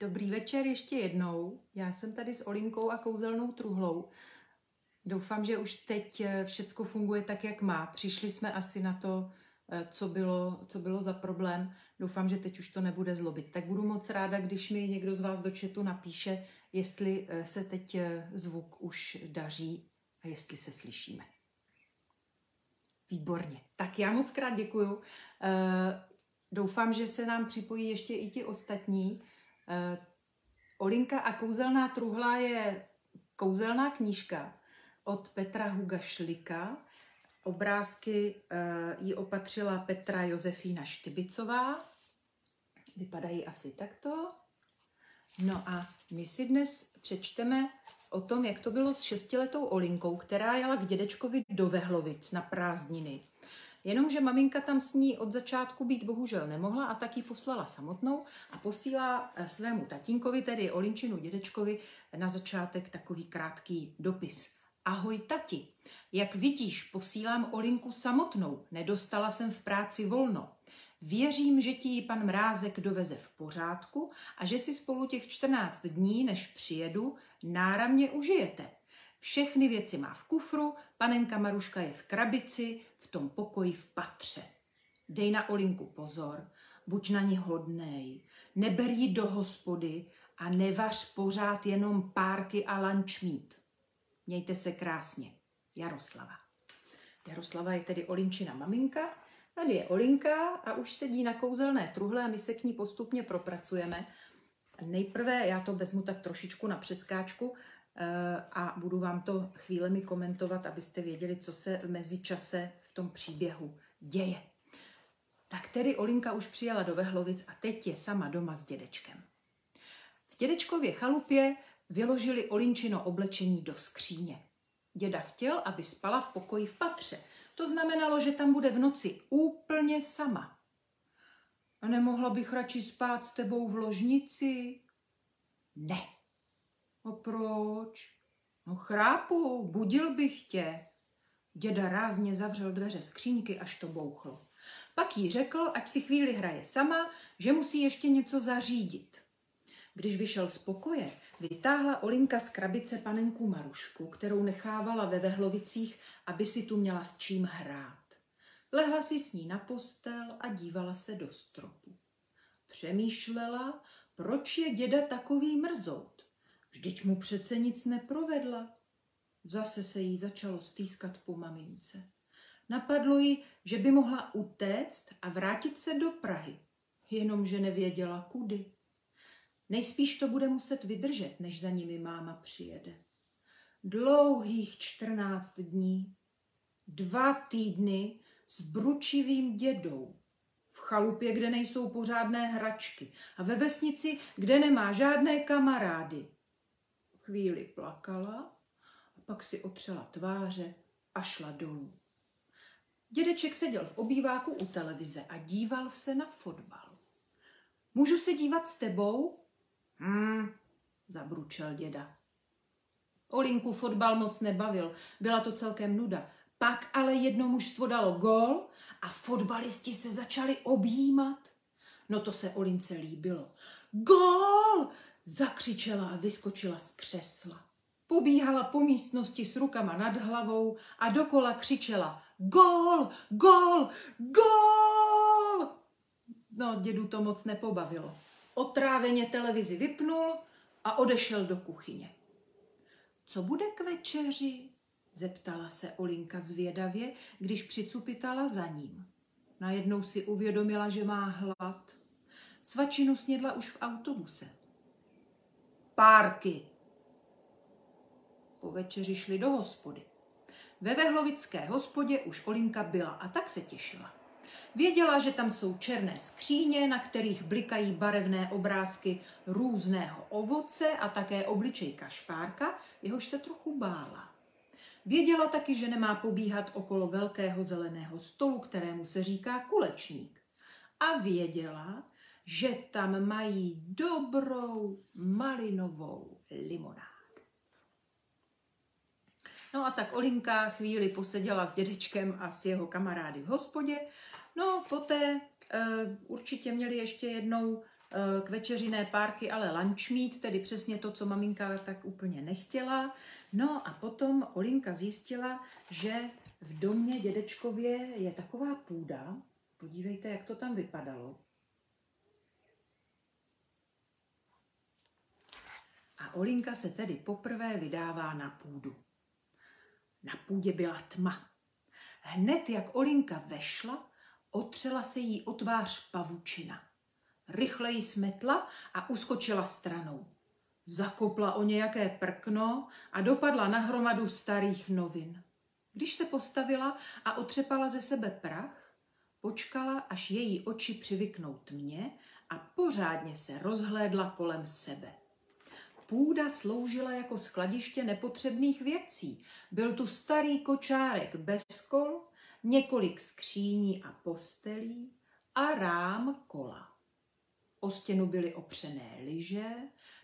Dobrý večer ještě jednou. Já jsem tady s Olinkou a kouzelnou truhlou. Doufám, že už teď všecko funguje tak, jak má. Přišli jsme asi na to, co bylo za problém. Doufám, že teď už to nebude zlobit. Tak budu moc ráda, když mi někdo z vás do chatu napíše, jestli se teď zvuk už daří a jestli se slyšíme. Výborně. Tak já moc krát děkuju. Doufám, že se nám připojí ještě i ti ostatní. Olinka a kouzelná truhla je kouzelná knížka od Petra Huga Šlika. Obrázky ji opatřila Petra Josefína Štybicová. Vypadají asi takto. No a my si dnes přečteme o tom, jak to bylo s šestiletou Olinkou, která jela k dědečkovi do Vehlovic na prázdniny. Jenomže maminka tam s ní od začátku být bohužel nemohla a tak ji poslala samotnou a posílá svému tatínkovi, tedy Olinčinu dědečkovi, na začátek takový krátký dopis. Ahoj tati, jak vidíš, posílám Olinku samotnou, nedostala jsem v práci volno. Věřím, že ti ji pan Mrázek doveze v pořádku a že si spolu těch 14 dní, než přijedu, náramně užijete. Všechny věci má v kufru, panenka Maruška je v krabici, v tom pokoji v patře. Dej na Olinku pozor, buď na ní hodnej, neber ji do hospody a nevař pořád jenom párky a lunch meat. Mějte se krásně. Jaroslava. Jaroslava je tedy Olinčina maminka. Tady je Olinka a už sedí na kouzelné truhle a my se k ní postupně propracujeme. Nejprve já to vezmu tak trošičku na přeskáčku a budu vám to chvílemi komentovat, abyste věděli, co se v mezičase v tom příběhu děje. Tak tedy Olinka už přijela do Vehlovic a teď je sama doma s dědečkem. V dědečkově chalupě vyložili Olinčino oblečení do skříně. Děda chtěl, aby spala v pokoji v patře. To znamenalo, že tam bude v noci úplně sama. A nemohla bych radši spát s tebou v ložnici? Ne. No proč? No chrápu, budil bych tě. Děda rázně zavřel dveře skříňky, až to bouchlo. Pak jí řekl, ať si chvíli hraje sama, že musí ještě něco zařídit. Když vyšel z pokoje, vytáhla Olinka z krabice panenku Marušku, kterou nechávala ve Vehlovicích, aby si tu měla s čím hrát. Lehla si s ní na postel a dívala se do stropu. Přemýšlela, proč je děda takový mrzout. Vždyť mu přece nic neprovedla. Zase se jí začalo stýskat po mamince. Napadlo jí, že by mohla utéct a vrátit se do Prahy, jenomže nevěděla kudy. Nejspíš to bude muset vydržet, než za nimi máma přijede. Dlouhých 14 dní, 2 týdny s bručivým dědou. V chalupě, kde nejsou pořádné hračky a ve vesnici, kde nemá žádné kamarády. Chvíli plakala a pak si otřela tváře a šla dolů. Dědeček seděl v obýváku u televize a díval se na fotbal. Můžu se dívat s tebou? Zabručel děda. Olinku fotbal moc nebavil, byla to celkem nuda. Pak ale jedno mužstvo dalo gól a fotbalisti se začali objímat. No to se Olince líbilo. Gól! Zakřičela a vyskočila z křesla. Pobíhala po místnosti s rukama nad hlavou a dokola křičela gól, gól, gól! No, dědu to moc nepobavilo. Otráveně televizi vypnul a odešel do kuchyně. Co bude k večeři? Zeptala se Olinka zvědavě, když přicupitala za ním. Najednou si uvědomila, že má hlad. Svačinu snědla už v autobuse. Párky. Po večeři šli do hospody. Ve vehlovické hospodě už Olinka byla a tak se těšila. Věděla, že tam jsou černé skříně, na kterých blikají barevné obrázky různého ovoce a také obličej Kašpárka, jehož se trochu bála. Věděla taky, že nemá pobíhat okolo velkého zeleného stolu, kterému se říká kulečník. A věděla, že tam mají dobrou malinovou limonádu. No a tak Olinka chvíli poseděla s dědečkem a s jeho kamarády v hospodě. No poté určitě měli ještě jednou k večeři ne párky, ale lunch meat, tedy přesně to, co maminka tak úplně nechtěla. No a potom Olinka zjistila, že v domě dědečkově je taková půda. Podívejte, jak to tam vypadalo. A Olinka se tedy poprvé vydává na půdu. Na půdě byla tma. Hned jak Olinka vešla, otřela se jí o tvář pavučina. Rychle ji smetla a uskočila stranou. Zakopla o nějaké prkno a dopadla na hromadu starých novin. Když se postavila a otřepala ze sebe prach, počkala, až její oči přivyknou tmě a pořádně se rozhlédla kolem sebe. Půda sloužila jako skladiště nepotřebných věcí. Byl tu starý kočárek bez kol, několik skříní a postelí a rám kola. O stěnu byly opřené lyže,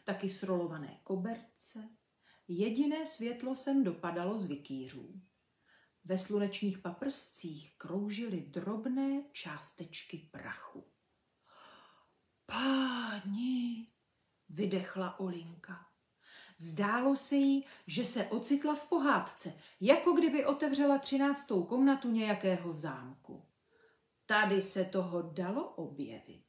taky srolované koberce. Jediné světlo sem dopadalo z vikýřů. Ve slunečních paprscích kroužily drobné částečky prachu. Páni, vydechla Olinka. Zdálo se jí, že se ocitla v pohádce, jako kdyby otevřela 13. komnatu nějakého zámku. Tady se toho dalo objevit.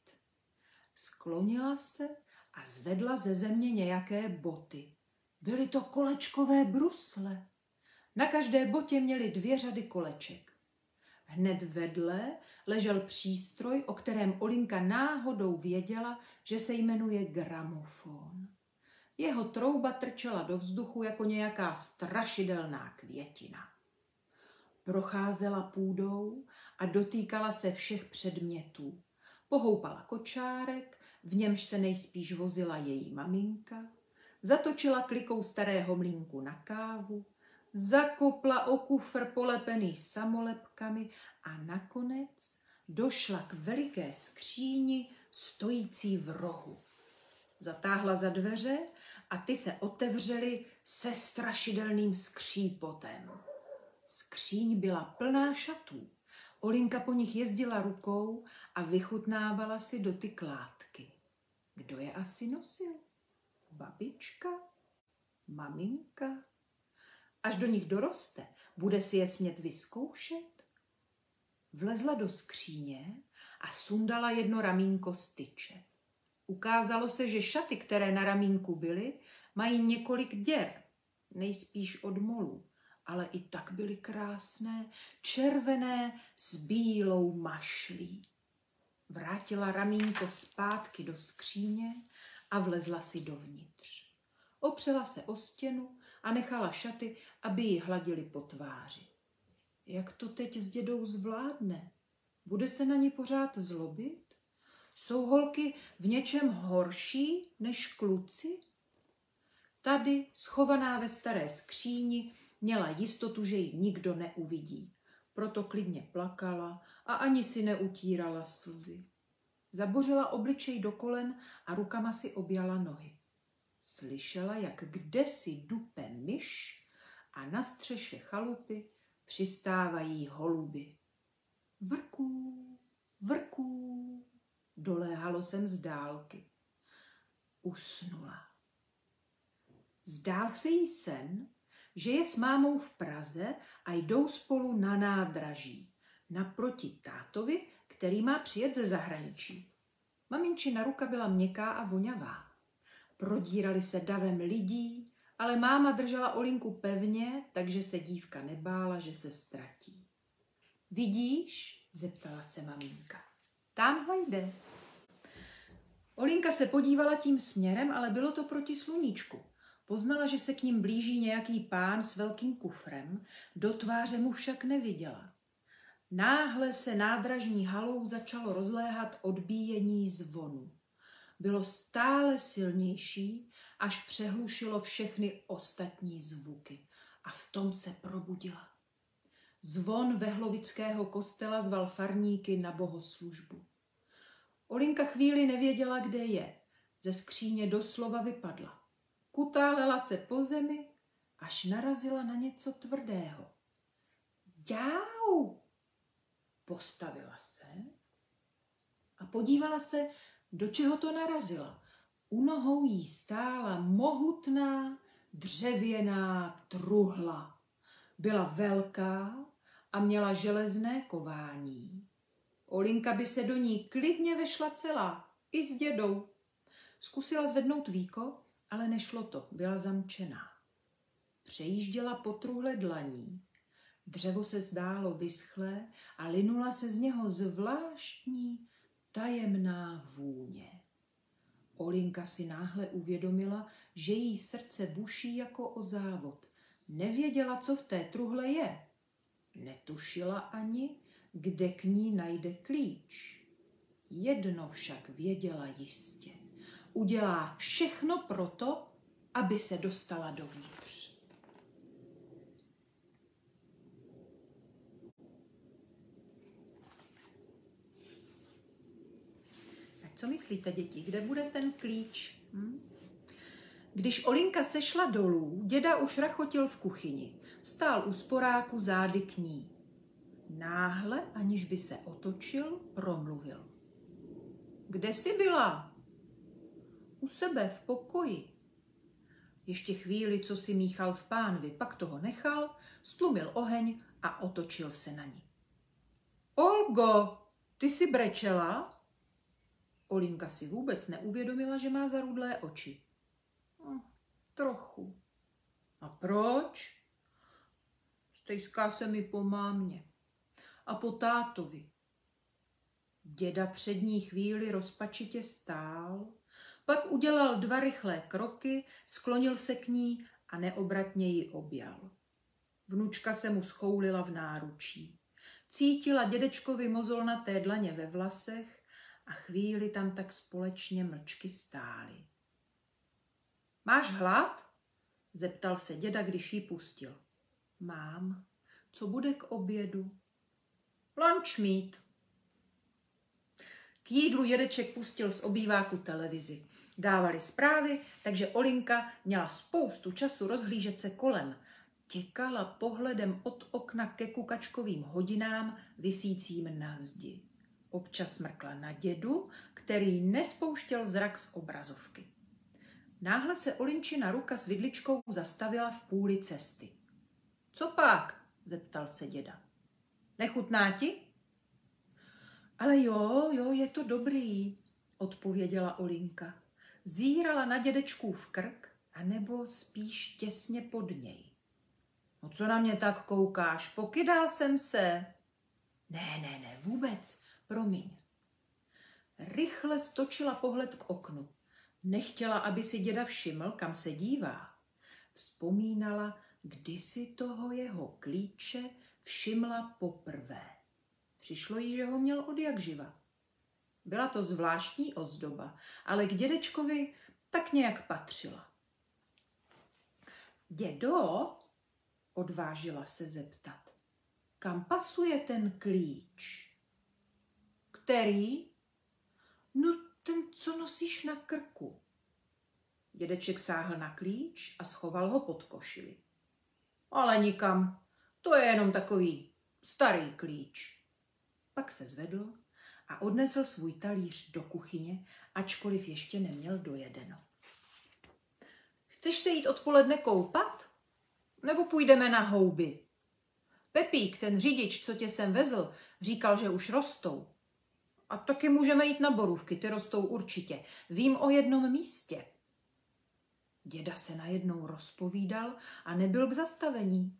Sklonila se a zvedla ze země nějaké boty. Byly to kolečkové brusle. Na každé botě měly 2 řady koleček. Hned vedle ležel přístroj, o kterém Olinka náhodou věděla, že se jmenuje gramofon. Jeho trouba trčela do vzduchu jako nějaká strašidelná květina. Procházela půdou a dotýkala se všech předmětů. Pohoupala kočárek, v němž se nejspíš vozila její maminka, zatočila klikou starého mlýnku na kávu, zakopla o kufr polepený samolepkami a nakonec došla k veliké skříni stojící v rohu. Zatáhla za dveře a ty se otevřely se strašidelným skřípotem. Skříň byla plná šatů. Olinka po nich jezdila rukou a vychutnávala si dotyk látky. Kdo je asi nosil? Babička? Maminka? Až do nich doroste, bude si je smět vyzkoušet? Vlezla do skříně a sundala jedno ramínko z tyče. Ukázalo se, že šaty, které na ramínku byly, mají několik děr, nejspíš od molů, ale i tak byly krásné, červené s bílou mašlí. Vrátila ramínko zpátky do skříně a vlezla si dovnitř. Opřela se o stěnu a nechala šaty, aby ji hladily po tváři. Jak to teď s dědou zvládne? Bude se na ní pořád zlobit? Jsou holky v něčem horší než kluci? Tady, schovaná ve staré skříni, měla jistotu, že ji nikdo neuvidí. Proto klidně plakala a ani si neutírala slzy. Zabořila obličej do kolen a rukama si objala nohy. Slyšela, jak kdesi dupe myš a na střeše chalupy přistávají holuby. Vrků, vrků, doléhalo sem z dálky. Usnula. Zdál se jí sen, že je s mámou v Praze a jdou spolu na nádraží, naproti tátovi, který má přijet ze zahraničí. Maminčina ruka byla měkká a voňavá. Prodírali se davem lidí, ale máma držela Olinku pevně, takže se dívka nebála, že se ztratí. Vidíš? Zeptala se maminka. Támhle jde. Olinka se podívala tím směrem, ale bylo to proti sluníčku. Poznala, že se k ním blíží nějaký pán s velkým kufrem, do tváře mu však neviděla. Náhle se nádražní halou začalo rozléhat odbíjení zvonu. Bylo stále silnější, až přehlušilo všechny ostatní zvuky a v tom se probudila. Zvon vehlovického kostela zval farníky na bohoslužbu. Olinka chvíli nevěděla, kde je, ze skříně doslova vypadla. Kutálela se po zemi, až narazila na něco tvrdého. Jau! Postavila se a podívala se, do čeho to narazila. U nohou jí stála mohutná dřevěná truhla. Byla velká a měla železné kování. Olinka by se do ní klidně vešla celá, i s dědou. Zkusila zvednout víko, ale nešlo to, byla zamčená. Přejížděla po truhle dlaní. Dřevo se zdálo vyschlé a linula se z něho zvláštní tajemná vůně. Olinka si náhle uvědomila, že jí srdce buší jako o závod. Nevěděla, co v té truhle je. Netušila ani, kde k ní najde klíč. Jedno však věděla jistě. Udělá všechno proto, aby se dostala dovnitř. Tak co myslíte, děti, kde bude ten klíč? Když Olinka sešla dolů, děda už rachotil v kuchyni. Stál u sporáku zády k ní. Náhle, aniž by se otočil, promluvil. Kde jsi byla? U sebe v pokoji. Ještě chvíli, co si míchal v pánvi, pak toho nechal, stlumil oheň a otočil se na ní. Olgo, ty jsi brečela? Olinka si vůbec neuvědomila, že má zarudlé oči. Trochu. A proč? Stejská se mi po mámě a po tátovi. Děda přední chvíli rozpačitě stál, pak udělal dva rychlé kroky, sklonil se k ní a neobratně ji objal. Vnučka se mu schoulila v náručí. Cítila dědečkovi mozolnaté dlaně ve vlasech a chvíli tam tak společně mlčky stály. Máš hlad? Zeptal se děda, když ji pustil. Mám. Co bude k obědu? Lunch meat. K jídlu dědeček pustil z obýváku televizi. Dávali zprávy, takže Olinka měla spoustu času rozhlížet se kolem. Těkala pohledem od okna ke kukačkovým hodinám visícím na zdi. Občas mrkla na dědu, který nespouštěl zrak z obrazovky. Náhle se Olinčina ruka s vidličkou zastavila v půli cesty. Co pak? Zeptal se děda. Nechutná ti? Ale jo, je to dobrý, odpověděla Olinka. Zírala na dědečkův krk, anebo spíš těsně pod něj. No co na mě tak koukáš, pokydal jsem se. Ne, vůbec, promiň. Rychle stočila pohled k oknu. Nechtěla, aby si děda všiml, kam se dívá. Vzpomínala, kdy si toho jeho klíče všimla poprvé. Přišlo jí, že ho měl odjakživa. Byla to zvláštní ozdoba, ale k dědečkovi tak nějak patřila. Dědo, odvážila se zeptat, kam pasuje ten klíč? Který? No ten, co nosíš na krku. Dědeček sáhl na klíč a schoval ho pod košili. Ale nikam, to je jenom takový starý klíč. Pak se zvedl a odnesl svůj talíř do kuchyně, ačkoliv ještě neměl dojedeno. Chceš se jít odpoledne koupat? Nebo půjdeme na houby? Pepík, ten řidič, co tě sem vezl, říkal, že už rostou. A taky můžeme jít na borůvky, ty rostou určitě. Vím o jednom místě. Děda se najednou rozpovídal a nebyl k zastavení.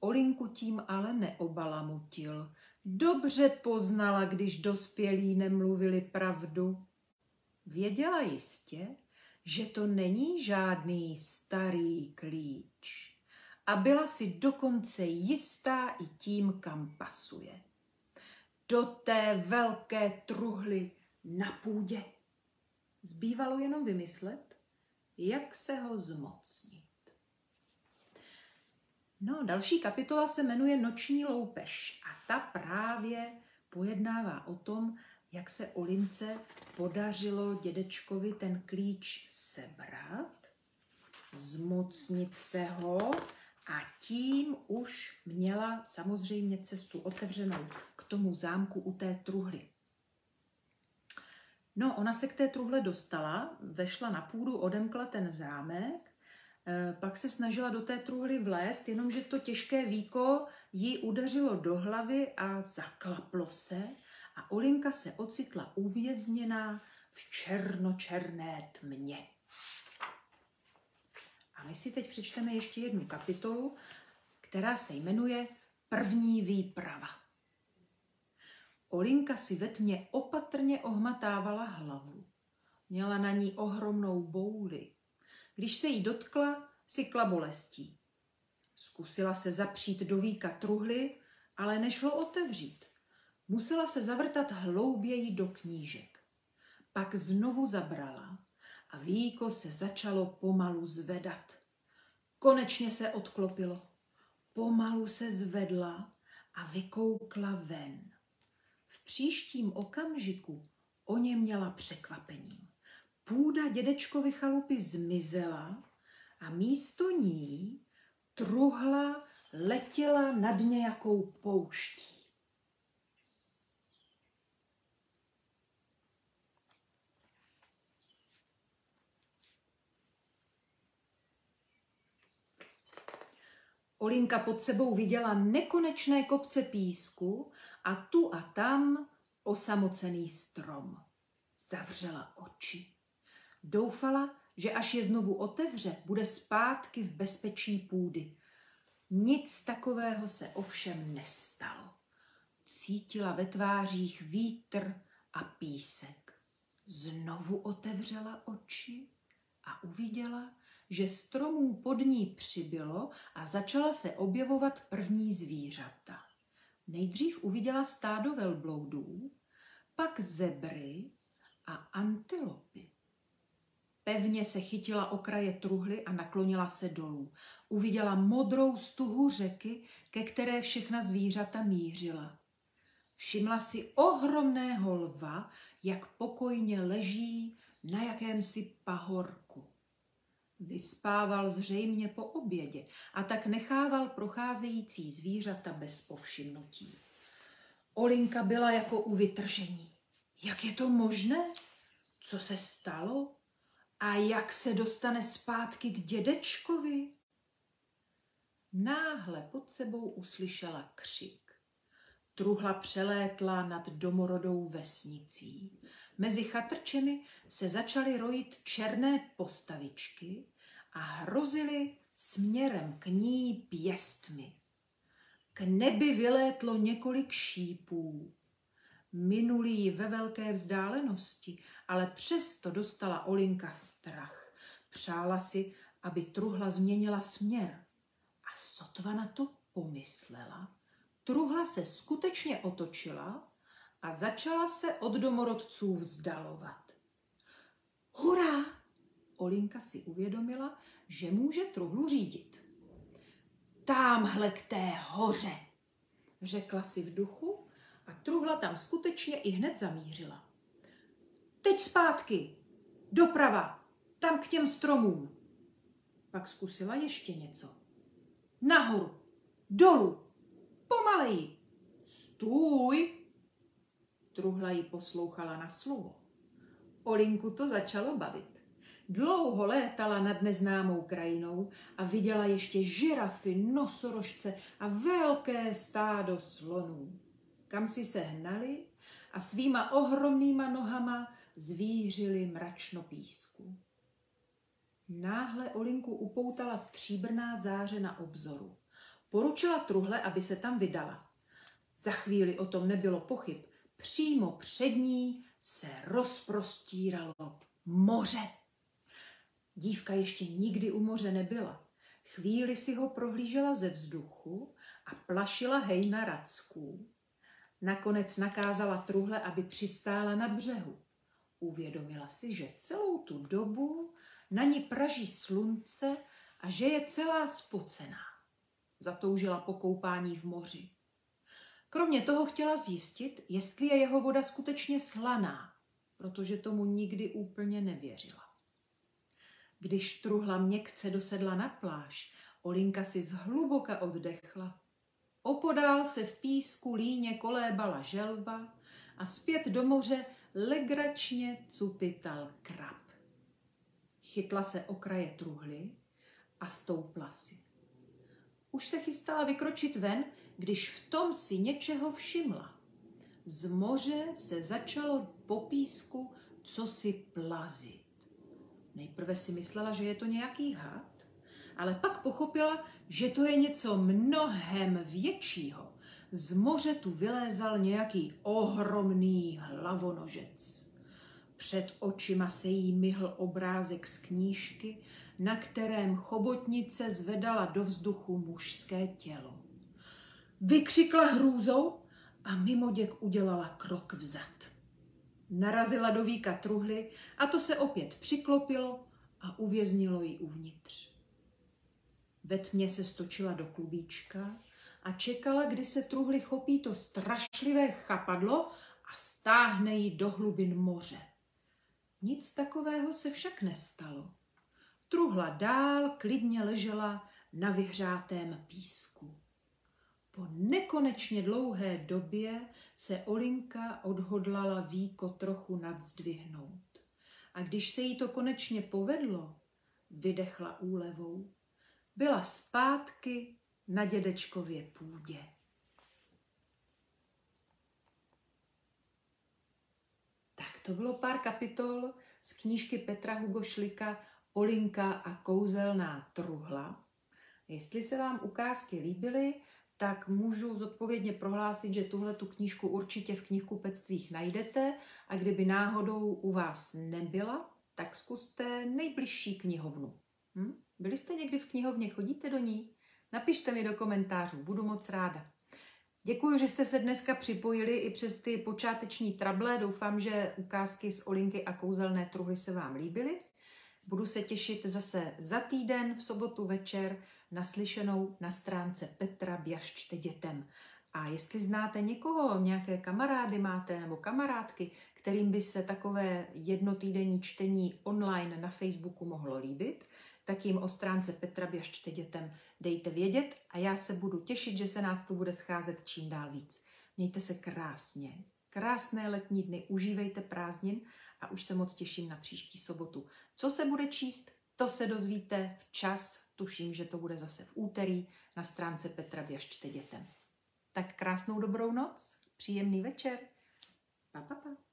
Olinku tím ale neobalamutil. Dobře poznala, když dospělí nemluvili pravdu. Věděla jistě, že to není žádný starý klíč. A byla si dokonce jistá i tím, kam pasuje. Do té velké truhly na půdě. Zbývalo jenom vymyslet, jak se ho zmocnit. No, další kapitola se jmenuje Noční loupež a ta právě pojednává o tom, jak se Olince podařilo dědečkovi ten klíč sebrat, zmocnit se ho a tím už měla samozřejmě cestu otevřenou k tomu zámku u té truhly. No, ona se k té truhle dostala, vešla na půdu, odemkla ten zámek, pak se snažila do té truhly vlézt, jenomže to těžké víko jí udeřilo do hlavy a zaklaplo se a Olinka se ocitla uvězněná v černočerné tmě. A my si teď přečteme ještě jednu kapitolu, která se jmenuje První výprava. Olinka si ve tmě opatrně ohmatávala hlavu. Měla na ní ohromnou bouli. Když se jí dotkla, sykla bolestí. Zkusila se zapřít do víka truhly, ale nešlo otevřít. Musela se zavrtat hlouběji do knížek. Pak znovu zabrala a víko se začalo pomalu zvedat. Konečně se odklopilo. Pomalu se zvedla a vykoukla ven. V příštím okamžiku o ně měla překvapení. Půda dědečkovy chalupy zmizela a místo ní truhla letěla nad nějakou pouští. Olinka pod sebou viděla nekonečné kopce písku a tu a tam osamocený strom. Zavřela oči. Doufala, že až je znovu otevře, bude zpátky v bezpečí půdy. Nic takového se ovšem nestalo. Cítila ve tvářích vítr a písek. Znovu otevřela oči a uviděla, že stromů pod ní přibylo a začala se objevovat první zvířata. Nejdřív uviděla stádo velbloudů, pak zebry a antilopy. Pevně se chytila okraje truhly a naklonila se dolů. Uviděla modrou stuhu řeky, ke které všechna zvířata mířila. Všimla si ohromného lva, jak pokojně leží na jakémsi pahorku. Vyspával zřejmě po obědě a tak nechával procházející zvířata bez povšimnutí. Olinka byla jako u vytržení. Jak je to možné? Co se stalo? A jak se dostane zpátky k dědečkovi? Náhle pod sebou uslyšela křik. Truhla přelétla nad domorodou vesnicí. Mezi chatrčemi se začaly rojit černé postavičky a hrozily směrem k ní pěstmi. K nebi vylétlo několik šípů. Minuli ji ve velké vzdálenosti, ale přesto dostala Olinka strach. Přála si, aby truhla změnila směr. A sotva na to pomyslela. Truhla se skutečně otočila a začala se od domorodců vzdalovat. Hurá! Olinka si uvědomila, že může truhlu řídit. Támhle k té hoře, řekla si v duchu a truhla tam skutečně i hned zamířila. Teď zpátky, doprava, tam k těm stromům. Pak zkusila ještě něco. Nahoru, dolů, pomaleji, stůj! Truhla ji poslouchala na slovo. Olinku to začalo bavit. Dlouho létala nad neznámou krajinou a viděla ještě žirafy, nosorožce a velké stádo slonů. Kam si se hnali a svýma ohromnýma nohama zvířili mračno písku. Náhle Olinku upoutala stříbrná záře na obzoru. Poručila truhle, aby se tam vydala. Za chvíli o tom nebylo pochyb. Přímo před ní se rozprostíralo moře. Dívka ještě nikdy u moře nebyla. Chvíli si ho prohlížela ze vzduchu a plašila hejna racků. Nakonec nakázala truhle, aby přistála na břehu. Uvědomila si, že celou tu dobu na ní praží slunce a že je celá spocená. Zatoužila po koupání v moři. Kromě toho chtěla zjistit, jestli je jeho voda skutečně slaná, protože tomu nikdy úplně nevěřila. Když truhla měkce dosedla na pláž, Olinka si zhluboka oddechla. Opodál se v písku líně kolébala želva a zpět do moře legračně cupital krab. Chytla se okraje truhly a stoupla si. Už se chystala vykročit ven, když v tom si něčeho všimla. Z moře se začalo po písku cosi plazit. Nejprve si myslela, že je to nějaký had, ale pak pochopila, že to je něco mnohem většího. Z moře tu vylézal nějaký ohromný hlavonožec. Před očima se jí myhl obrázek z knížky, na kterém chobotnice zvedala do vzduchu mužské tělo. Vykřikla hrůzou a mimoděk udělala krok vzad. Narazila do víka truhly a to se opět přiklopilo a uvěznilo ji uvnitř. Ve tmě se stočila do klubíčka a čekala, kdy se truhly chopí to strašlivé chapadlo a stáhne ji do hlubin moře. Nic takového se však nestalo. Truhla dál klidně ležela na vyhřátém písku. Po nekonečně dlouhé době se Olinka odhodlala víko trochu nadzdvihnout. A když se jí to konečně povedlo, vydechla úlevou. Byla zpátky na dědečkově půdě. Tak to bylo pár kapitol z knížky Petra Hugo Šlika Olinka a kouzelná truhla. Jestli se vám ukázky líbily, tak můžu zodpovědně prohlásit, že tuhle tu knížku určitě v knihkupectvích najdete a kdyby náhodou u vás nebyla, tak zkuste nejbližší knihovnu. Byli jste někdy v knihovně, chodíte do ní? Napište mi do komentářů, budu moc ráda. Děkuji, že jste se dneska připojili i přes ty počáteční trable. Doufám, že ukázky z Olinky a kouzelné truhly se vám líbily. Budu se těšit zase za týden v sobotu večer na slyšenou na stránce Petra Biache Čtení dětem. A jestli znáte někoho, nějaké kamarády máte nebo kamarádky, kterým by se takové jednotýdenní čtení online na Facebooku mohlo líbit, tak jim o stránce Petra Biache Čtení dětem dejte vědět a já se budu těšit, že se nás tu bude scházet čím dál víc. Mějte se krásně, krásné letní dny, užívejte prázdnin a už se moc těším na příští sobotu. Co se bude číst, to se dozvíte včas, tuším, že to bude zase v úterý na stránce Petra Biache Čtení dětem. Tak krásnou dobrou noc, příjemný večer, pa pa pa.